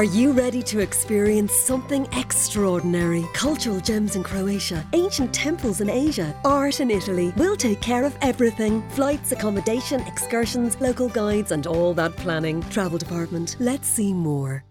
Are you ready to experience something extraordinary? Cultural gems in Croatia, ancient temples in Asia, art in Italy. We'll take care of everything. Flights, accommodation, excursions, local guides and all that planning. Travel department. Let's see more.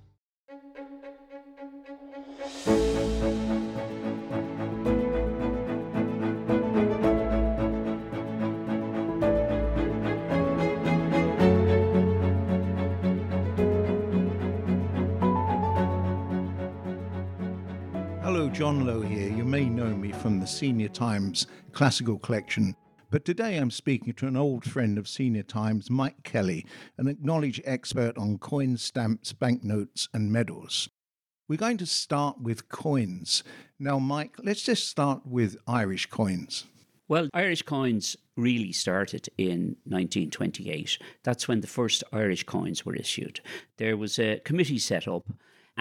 John Lowe here. You may know me from the Senior Times Classical Collection, but today I'm speaking to an old friend of Senior Times, Mike Kelly, an acknowledged expert on coins, stamps, banknotes and medals. We're going to start with coins. Now, Mike, let's just start with Irish coins. Well, Irish coins really started in 1928. That's when the first Irish coins were issued. There was a committee set up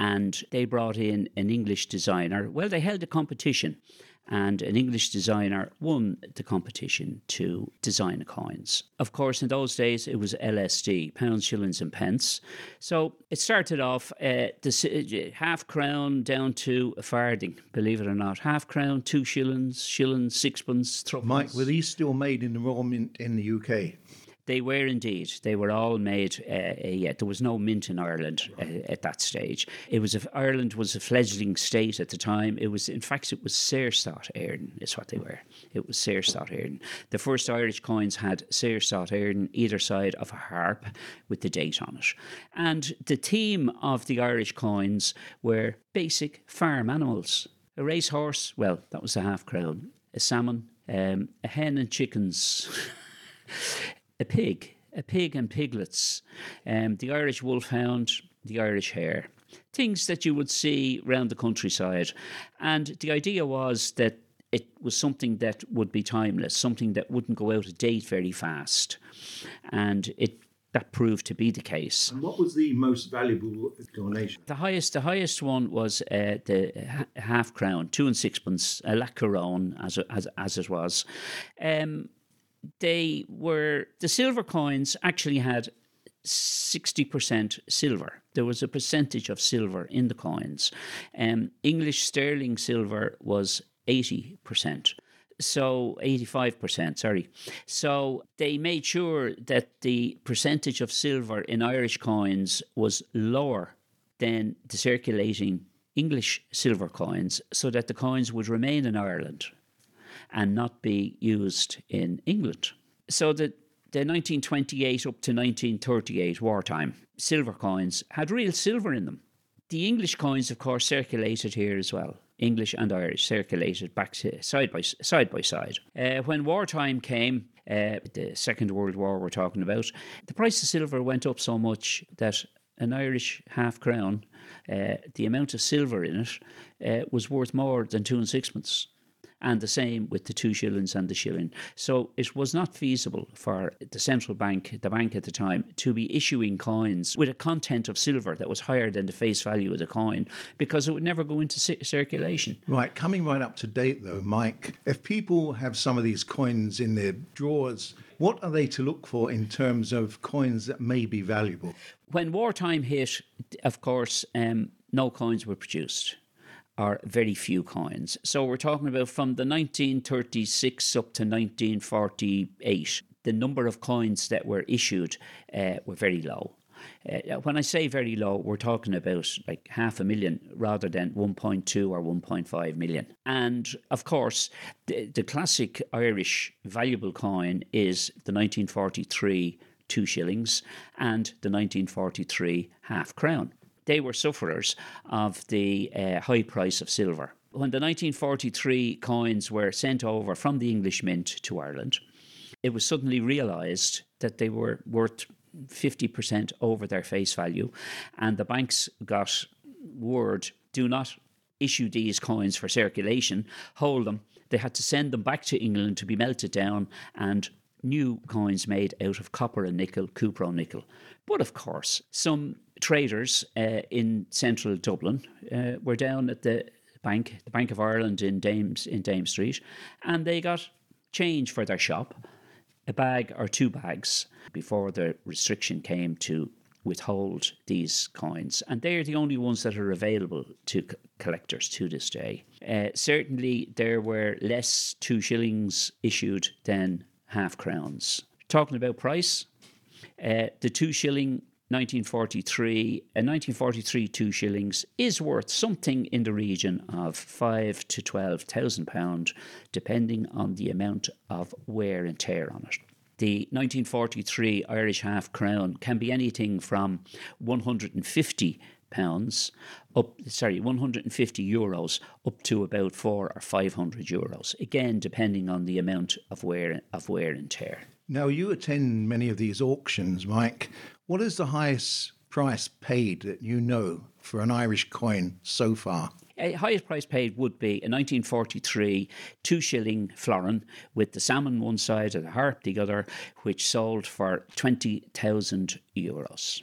and they brought in an English designer. Well, they held a competition, and an English designer won the competition to design coins. Of course, in those days, it was LSD, pounds, shillings and pence. So it started off half crown down to a farthing, believe it or not. Half crown, 2 shillings, shillings, sixpence, threepence. Mike, were these still made in the Royal Mint in the UK? They were indeed. They were all made. There was no mint in Ireland at that stage. Ireland was a fledgling state at the time. In fact, it was Saor Stát Éireann is what they were. It was Saor Stát Éireann. The first Irish coins had Saor Stát Éireann either side of a harp with the date on it. And the theme of the Irish coins were basic farm animals. A racehorse, well, that was the half crown. A salmon, a hen and chickens. A pig and piglets, the Irish wolfhound, the Irish hare, things that you would see round the countryside. And the idea was that it was something that would be timeless, something that wouldn't go out of date very fast. And that proved to be the case. And what was the most valuable donation? The highest one was the half crown, 2 and sixpence, a la couronne, as it was. The silver coins actually had 60% silver. There was a percentage of silver in the coins. English sterling silver was 80%. So 85%, sorry. So they made sure that the percentage of silver in Irish coins was lower than the circulating English silver coins so that the coins would remain in Ireland and not be used in England. So the 1928 up to 1938 wartime silver coins had real silver in them. The English coins, of course, circulated here as well. English and Irish circulated back side by side. When wartime came, the Second World War we're talking about, the price of silver went up so much that an Irish half crown, the amount of silver in it, was worth more than 2 and sixpence. And the same with the 2 shillings and the shilling. So it was not feasible for the central bank, the bank at the time, to be issuing coins with a content of silver that was higher than the face value of the coin because it would never go into circulation. Right. Coming right up to date, though, Mike, if people have some of these coins in their drawers, what are they to look for in terms of coins that may be valuable? When wartime hit, of course, no coins were produced. Are very few coins. So we're talking about from the 1936 up to 1948, the number of coins that were issued were very low. When I say very low, we're talking about like 500,000 rather than 1.2 or 1.5 million. And of course, the classic Irish valuable coin is the 1943 2 shillings and the 1943 half crown. They were sufferers of the high price of silver. When the 1943 coins were sent over from the English Mint to Ireland, it was suddenly realised that they were worth 50% over their face value, and the banks got word, do not issue these coins for circulation, hold them. They had to send them back to England to be melted down and new coins made out of copper and nickel, cupro-nickel. But of course, some traders in central Dublin were down at the Bank of Ireland in Dame Street, and they got change for their shop, a bag or 2 bags, before the restriction came to withhold these coins, and they are the only ones that are available to collectors to this day. Certainly there were less 2 shillings issued than half crowns. Talking about price, the 2 shilling 1943 2 shillings is worth something in the region of £5,000 to £12,000, depending on the amount of wear and tear on it. The 1943 Irish half crown can be anything from €150 up to about 400 or 500 euros, again depending on the amount of wear and tear. Now, you attend many of these auctions, Mike. What is the highest price paid that you know for an Irish coin so far? A highest price paid would be a 1943 2 shilling florin with the salmon one side and the harp the other, which sold for €20,000.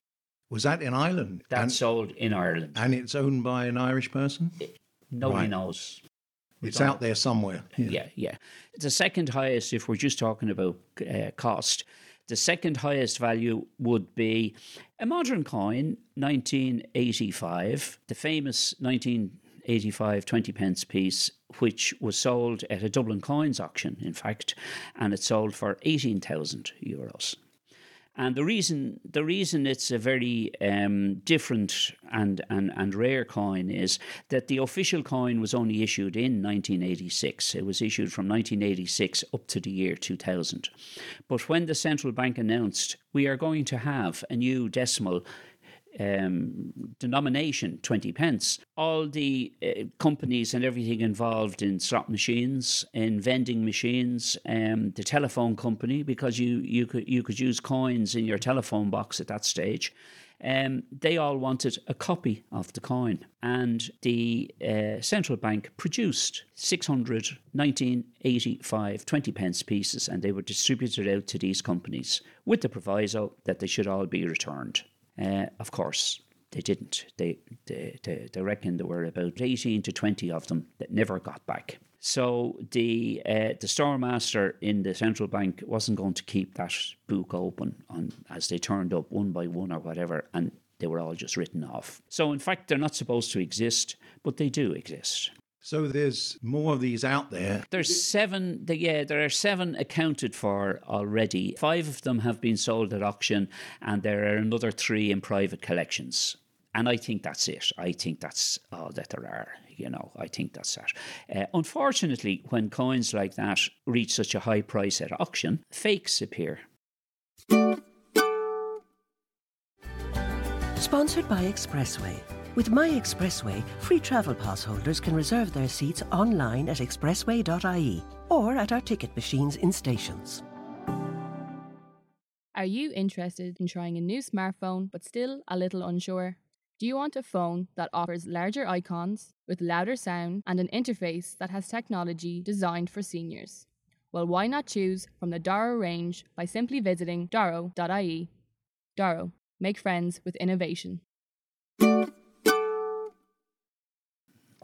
Was that in Ireland? That sold in Ireland. And it's owned by an Irish person? Nobody knows. It's out there somewhere. Yeah. The second highest, if we're just talking about cost, the second highest value would be a modern coin, 1985, the famous 1985 20-pence piece, which was sold at a Dublin coins auction, in fact, and it sold for €18,000. And the reason it's a very different and rare coin is that the official coin was only issued in 1986. It was issued from 1986 up to the year 2000. But when the central bank announced we are going to have a new decimal denomination, 20 pence, all the companies and everything involved in slot machines, in vending machines, the telephone company, because you could use coins in your telephone box at that stage, they all wanted a copy of the coin. And the central bank produced 600 1985 20-pence pieces, and they were distributed out to these companies with the proviso that they should all be returned. Of course, they didn't. They reckon there were about 18 to 20 of them that never got back. So the store master in the central bank wasn't going to keep that book open as they turned up one by one or whatever, and they were all just written off. So in fact, they're not supposed to exist, but they do exist. So there's more of these out there. There are 7 accounted for already. 5 of them have been sold at auction, and there are another 3 in private collections. And I think that's it. I think that's all that there are. I think that's that. Unfortunately, when coins like that reach such a high price at auction, fakes appear. Sponsored by Expressway. With MyExpressway, free travel pass holders can reserve their seats online at expressway.ie or at our ticket machines in stations. Are you interested in trying a new smartphone but still a little unsure? Do you want a phone that offers larger icons with louder sound and an interface that has technology designed for seniors? Well, why not choose from the Doro range by simply visiting doro.ie. Doro. Make friends with innovation.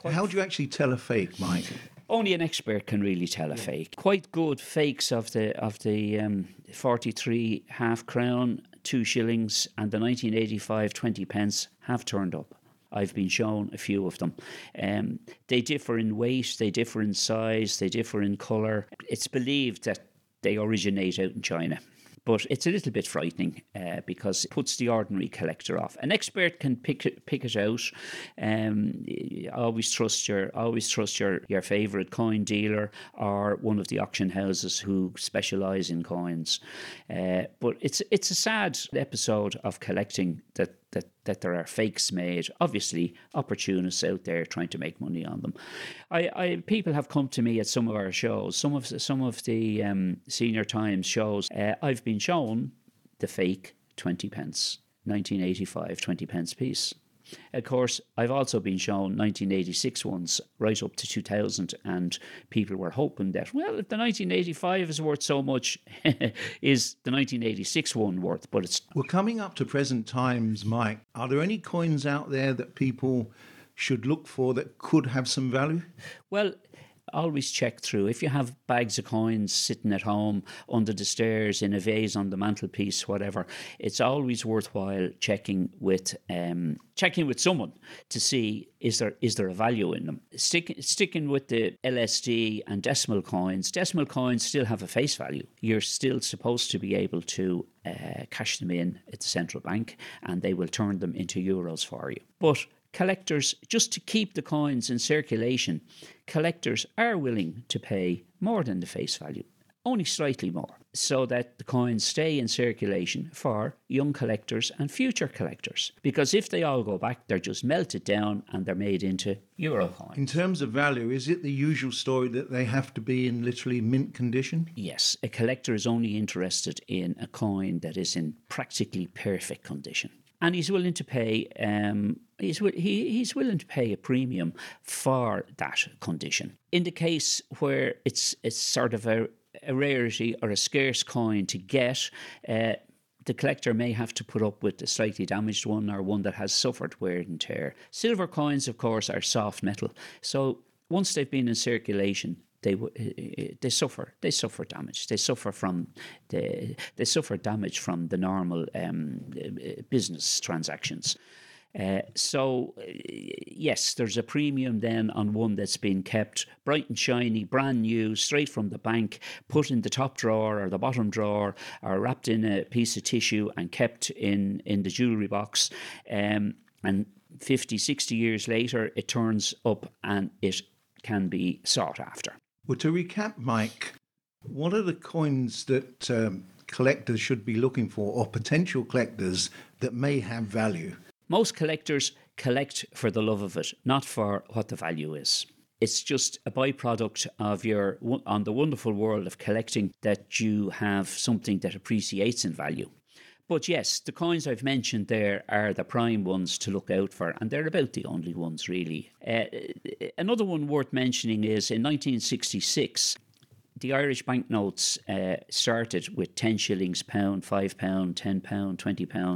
How do you actually tell a fake, Mike? Only an expert can really tell a fake. Quite good fakes of the 43 half crown, 2 shillings, and the 1985 20 pence have turned up. I've been shown a few of them. They differ in weight, they differ in size, they differ in colour. It's believed that they originate out in China. But it's a little bit frightening because it puts the ordinary collector off. An expert can pick it out. Always trust your favourite coin dealer or one of the auction houses who specialise in coins. But it's a sad episode of collecting that there are fakes made. Obviously, opportunists out there trying to make money on them. People have come to me at some of our shows, some of the Senior Times shows. I've been shown the fake 20 pence 1985 20 pence piece. Of course, I've also been shown 1986 ones right up to 2000, and people were hoping that, well, if the 1985 is worth so much, is the 1986 one worth? But it's... Well, coming up to present times, Mike, are there any coins out there that people should look for that could have some value? Well, always check through. If you have bags of coins sitting at home under the stairs, in a vase on the mantelpiece, whatever, it's always worthwhile checking with someone to see is there a value in them. Sticking with the LSD and decimal coins still have a face value. You're still supposed to be able to cash them in at the central bank, and they will turn them into euros for you. But collectors, just to keep the coins in circulation, collectors are willing to pay more than the face value, only slightly more, so that the coins stay in circulation for young collectors and future collectors. Because if they all go back, they're just melted down and they're made into euro coins. In terms of value, is it the usual story that they have to be in literally mint condition? Yes, a collector is only interested in a coin that is in practically perfect condition. And he's willing to pay. He's willing to pay a premium for that condition. In the case where it's sort of a rarity or a scarce coin to get, the collector may have to put up with a slightly damaged one or one that has suffered wear and tear. Silver coins, of course, are soft metal, so once they've been in circulation, They suffer damage. They suffer damage from the normal business transactions. So yes, there's a premium then on one that's been kept bright and shiny, brand new, straight from the bank, put in the top drawer or the bottom drawer, or wrapped in a piece of tissue and kept in the jewellery box, and 50, 60 years later, it turns up and it can be sought after. Well, to recap, Mike, what are the coins that collectors should be looking for, or potential collectors that may have value? Most collectors collect for the love of it, not for what the value is. It's just a byproduct of the wonderful world of collecting that you have something that appreciates in value. But yes, the coins I've mentioned there are the prime ones to look out for, and they're about the only ones really. Another one worth mentioning is in 1966, the Irish banknotes started with 10 shillings, pound, £5, £10, £20,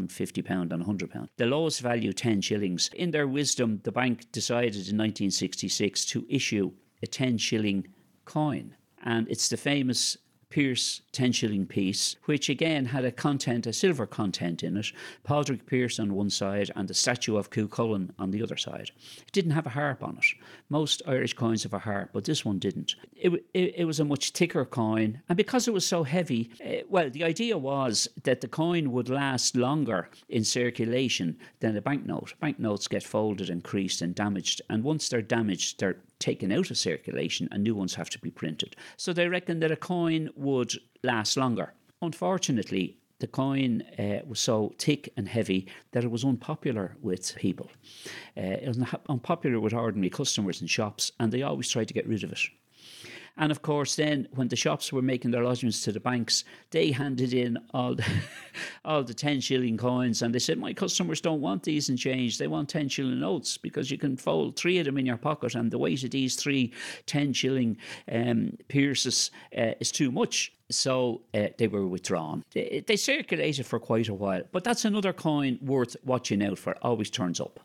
£50 and £100. The lowest value, 10 shillings. In their wisdom, the bank decided in 1966 to issue a 10 shilling coin, and it's the famous Pearse 10 shilling piece, which again had a silver content in it, Patrick Pearse on one side and the statue of Cú Chulainn on the other side. It didn't have a harp on it. Most Irish coins have a harp, but this one didn't. It was a much thicker coin, and because it was so heavy, the idea was that the coin would last longer in circulation than a banknote. Banknotes get folded and creased and damaged, and once they're damaged, they're taken out of circulation and new ones have to be printed. So they reckon that a coin would last longer. Unfortunately, the coin was so thick and heavy that it was unpopular with people. It was unpopular with ordinary customers in shops, and they always tried to get rid of it. And of course, then when the shops were making their lodgements to the banks, they handed in all the 10 shilling coins, and they said, my customers don't want these in change, they want 10 shilling notes, because you can fold three of them in your pocket, and the weight of these three 10 shilling Pearses is too much. So they were withdrawn. They circulated for quite a while, but that's another coin worth watching out for, always turns up.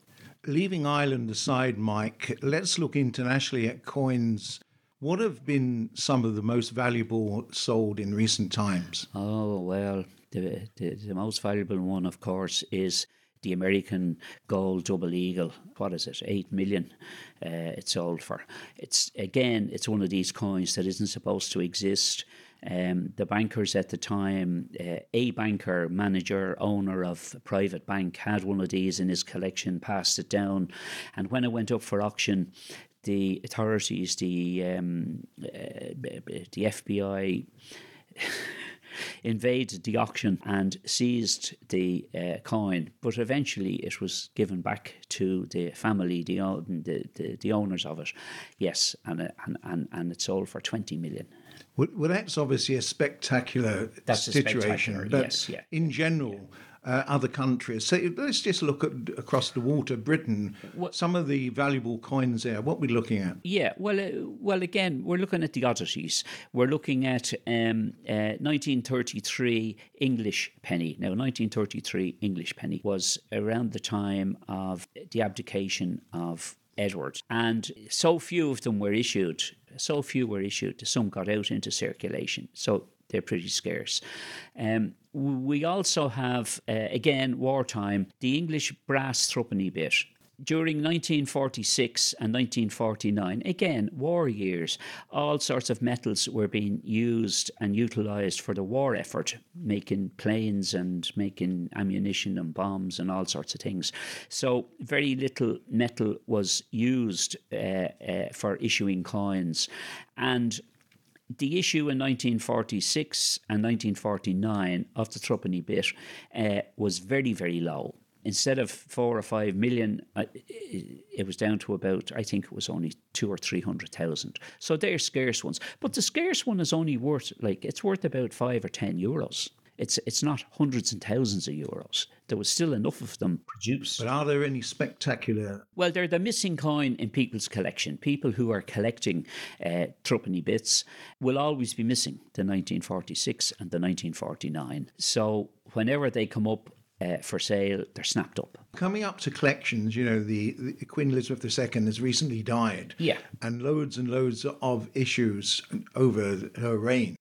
Leaving Ireland aside, Mike, let's look internationally at coins. What have been some of the most valuable sold in recent times? Oh, well, the most valuable one, of course, is the American gold double eagle. What is it? 8 million it sold for. It's one of these coins that isn't supposed to exist. The bankers at the time, a banker, manager, owner of a private bank, had one of these in his collection, passed it down, and when it went up for auction, the authorities, the FBI invaded the auction and seized the coin, but eventually it was given back to the family, the owners of it. Yes, and it sold for 20 million. Well, that's obviously a spectacular situation. But yes, yeah. In general... Yeah. Other countries. So let's just look at across the water, Britain. What, some of the valuable coins there? What are we looking at? Yeah, well, again, we're looking at the oddities. We're looking at 1933 English penny. Now, 1933 English penny was around the time of the abdication of Edward. And so few of them were issued, some got out into circulation. So they're pretty scarce. We also have, again, wartime, the English brass threepenny bit. During 1946 and 1949, again, war years, all sorts of metals were being used and utilised for the war effort, making planes and making ammunition and bombs and all sorts of things. So very little metal was used for issuing coins. And the issue in 1946 and 1949 of the threepenny bit was very, very low. Instead of 4 or 5 million, it was down to about, I think it was only 200,000 or 300,000. So they're scarce ones. But the scarce one is only worth, like, it's worth about 5 or 10 euros. It's not hundreds and thousands of euros. There was still enough of them produced. But are there any spectacular? Well, they're the missing coin in people's collection. People who are collecting threepenny bits will always be missing the 1946 and the 1949. So whenever they come up for sale, they're snapped up. Coming up to collections, you know, the Queen Elizabeth II has recently died. Yeah. And loads of issues over her reign.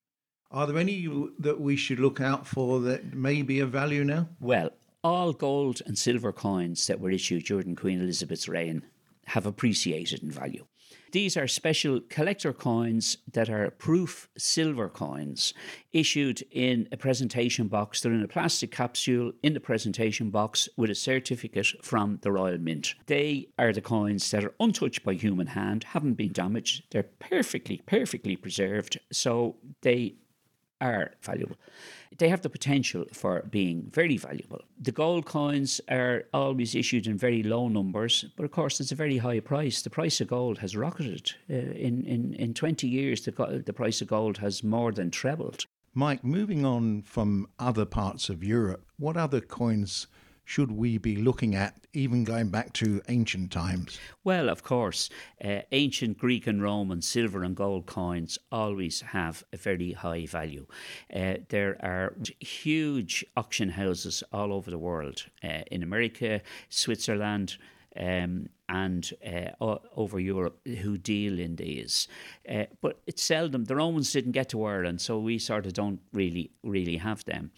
Are there any that we should look out for that may be of value now? Well, all gold and silver coins that were issued during Queen Elizabeth's reign have appreciated in value. These are special collector coins that are proof silver coins issued in a presentation box. They're in a plastic capsule in the presentation box with a certificate from the Royal Mint. They are the coins that are untouched by human hand, haven't been damaged. They're perfectly, perfectly preserved. So they are valuable. They have the potential for being very valuable. The gold coins are always issued in very low numbers, but of course it's a very high price. The price of gold has rocketed. In 20 years, the price of gold has more than trebled. Mike, moving on from other parts of Europe, what other coins should we be looking at, even going back to ancient times? Well, of course, ancient Greek and Roman silver and gold coins always have a very high value. There are huge auction houses all over the world, in America, Switzerland, and over Europe, who deal in these. But it's seldom. The Romans didn't get to Ireland, so we sort of don't really have them.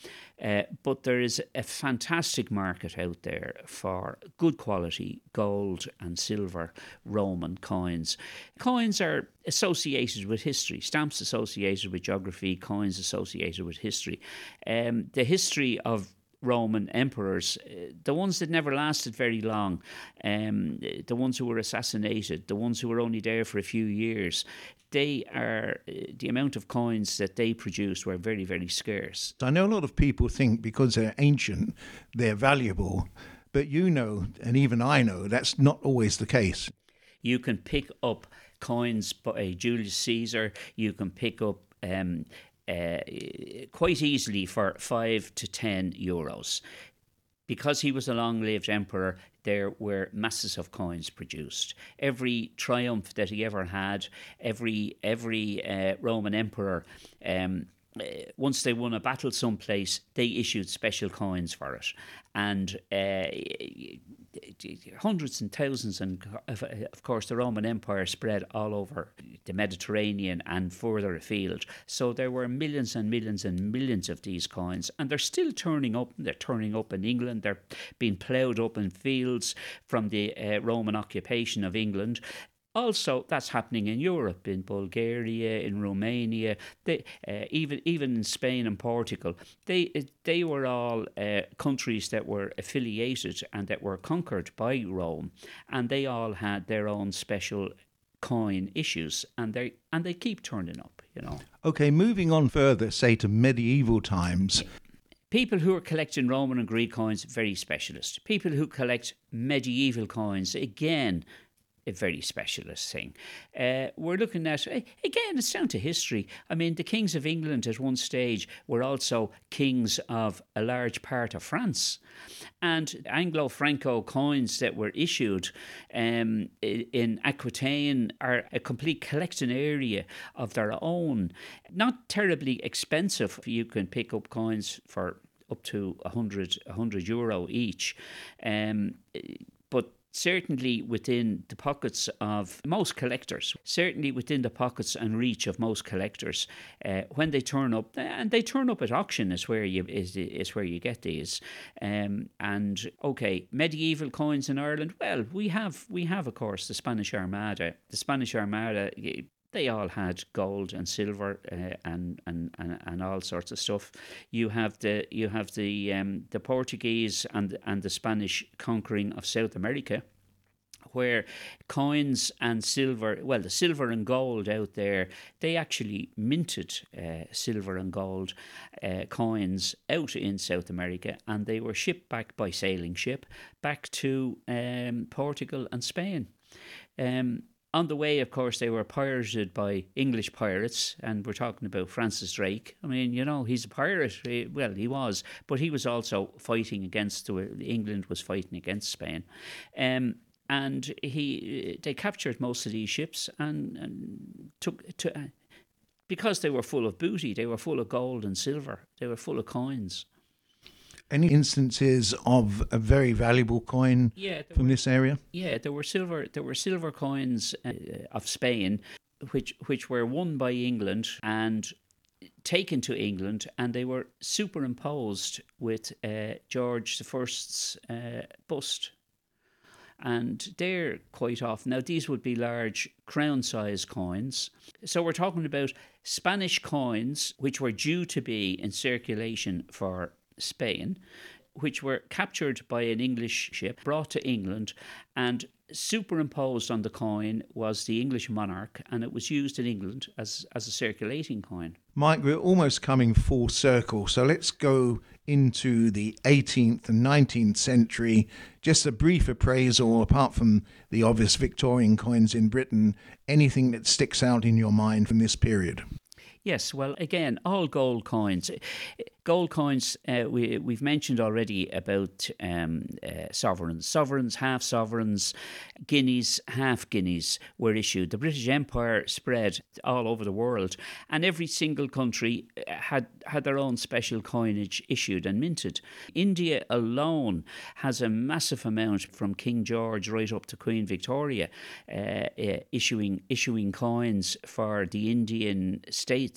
But there is a fantastic market out there for good quality gold and silver Roman coins. Coins are associated with history, stamps associated with geography, coins associated with history. The history of Roman emperors, the ones that never lasted very long, the ones who were assassinated, the ones who were only there for a few years, they are, the amount of coins that they produced were very, very scarce. I know a lot of people think because they're ancient, they're valuable, but you know, and even I know, that's not always the case. You can pick up coins by Julius Caesar, you can pick up quite easily for 5 to 10 euros. Because he was a long-lived emperor, there were masses of coins produced. Every triumph that he ever had, every Roman emperor, once they won a battle someplace, they issued special coins for it. And hundreds and thousands, and of course the Roman Empire spread all over the Mediterranean and further afield. So there were millions and millions and millions of these coins, and they're still turning up. They're turning up in England. They're being ploughed up in fields from the Roman occupation of England. Also, that's happening in Europe, in Bulgaria, in Romania, they, even in Spain and Portugal. They were all countries that were affiliated and that were conquered by Rome, and they all had their own special coin issues, and they keep turning up, you know. Okay, moving on further, say to medieval times. People who are collecting Roman and Greek coins, very specialist. People who collect medieval coins, again, a very specialist thing. We're looking at, again, it's down to history. I mean, the kings of England at one stage were also kings of a large part of France. And Anglo-Franco coins that were issued in Aquitaine are a complete collecting area of their own. Not terribly expensive. You can pick up coins for up to €100 each. But certainly within the pockets of most collectors, certainly within the pockets and reach of most collectors, when they turn up, and they turn up at auction is where you get these. Medieval coins in Ireland. Well, we have of course the Spanish Armada. The Spanish Armada, they all had gold and silver and all sorts of stuff. You have the Portuguese and the Spanish conquering of South America, where coins and silver, well, the silver and gold out there, they actually minted silver and gold coins out in South America, and they were shipped back by sailing ship back to Portugal and Spain. On the way, of course, they were pirated by English pirates, and we're talking about Francis Drake. I mean, you know, he's a pirate. He was, but he was also fighting against England was fighting against Spain. And they captured most of these ships and because they were full of booty, they were full of gold and silver, they were full of coins. Any instances of a very valuable coin from this area? Yeah, there were silver coins of Spain, which were won by England and taken to England, and they were superimposed with George I's bust. And they're quite often, now these would be large crown-sized coins. So we're talking about Spanish coins, which were due to be in circulation for Spain, which were captured by an English ship, brought to England, and superimposed on the coin was the English monarch, and it was used in England as a circulating coin. Mike, we're almost coming full circle, so let's go into the 18th and 19th century. Just a brief appraisal, apart from the obvious Victorian coins in Britain, anything that sticks out in your mind from this period? Yes, well, again, all gold coins. Gold coins, we've mentioned already about sovereigns. Sovereigns, half sovereigns, guineas, half guineas were issued. The British Empire spread all over the world, and every single country had their own special coinage issued and minted. India alone has a massive amount from King George right up to Queen Victoria issuing coins for the Indian states.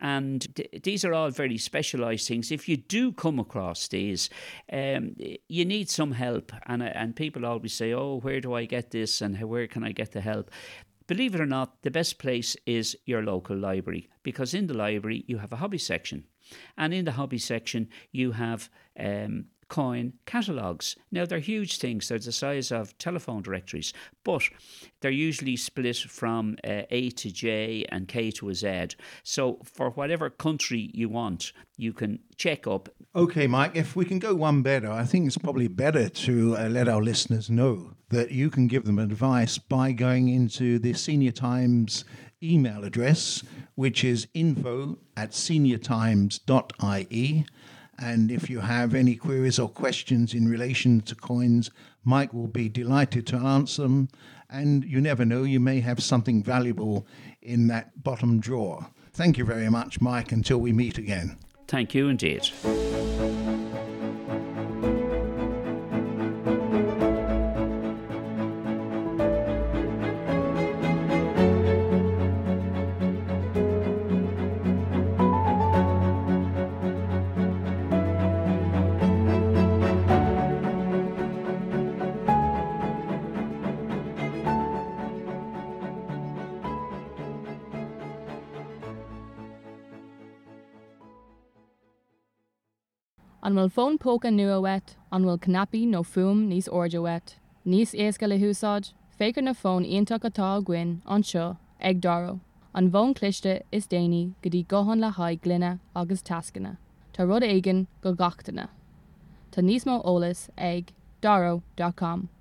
And these are all very specialised things. If you do come across these, you need some help. And people always say, oh, where do I get this and where can I get the help? Believe it or not, the best place is your local library, because in the library you have a hobby section. And in the hobby section you have coin catalogues. Now, they're huge things. They're the size of telephone directories, but they're usually split from A to J and K to Z. So for whatever country you want, you can check up. Okay, Mike, if we can go one better, I think it's probably better to let our listeners know that you can give them advice by going into the Senior Times email address, which is info@seniortimes.ie. And if you have any queries or questions in relation to coins, Mike will be delighted to answer them. And you never know, you may have something valuable in that bottom drawer. Thank you very much, Mike, until we meet again. Thank you indeed. Anwal phone poka nua wet, anwal knapi no fum nis orja wet. Nis eska lehusaj, faker na phone intakata gwin, ansho, eg daro. An von klishta is dani, gudi gohan lahai glina, agus taskana. Ta rod egen, go gachtana. Ta nismo olis, eg, daro.com.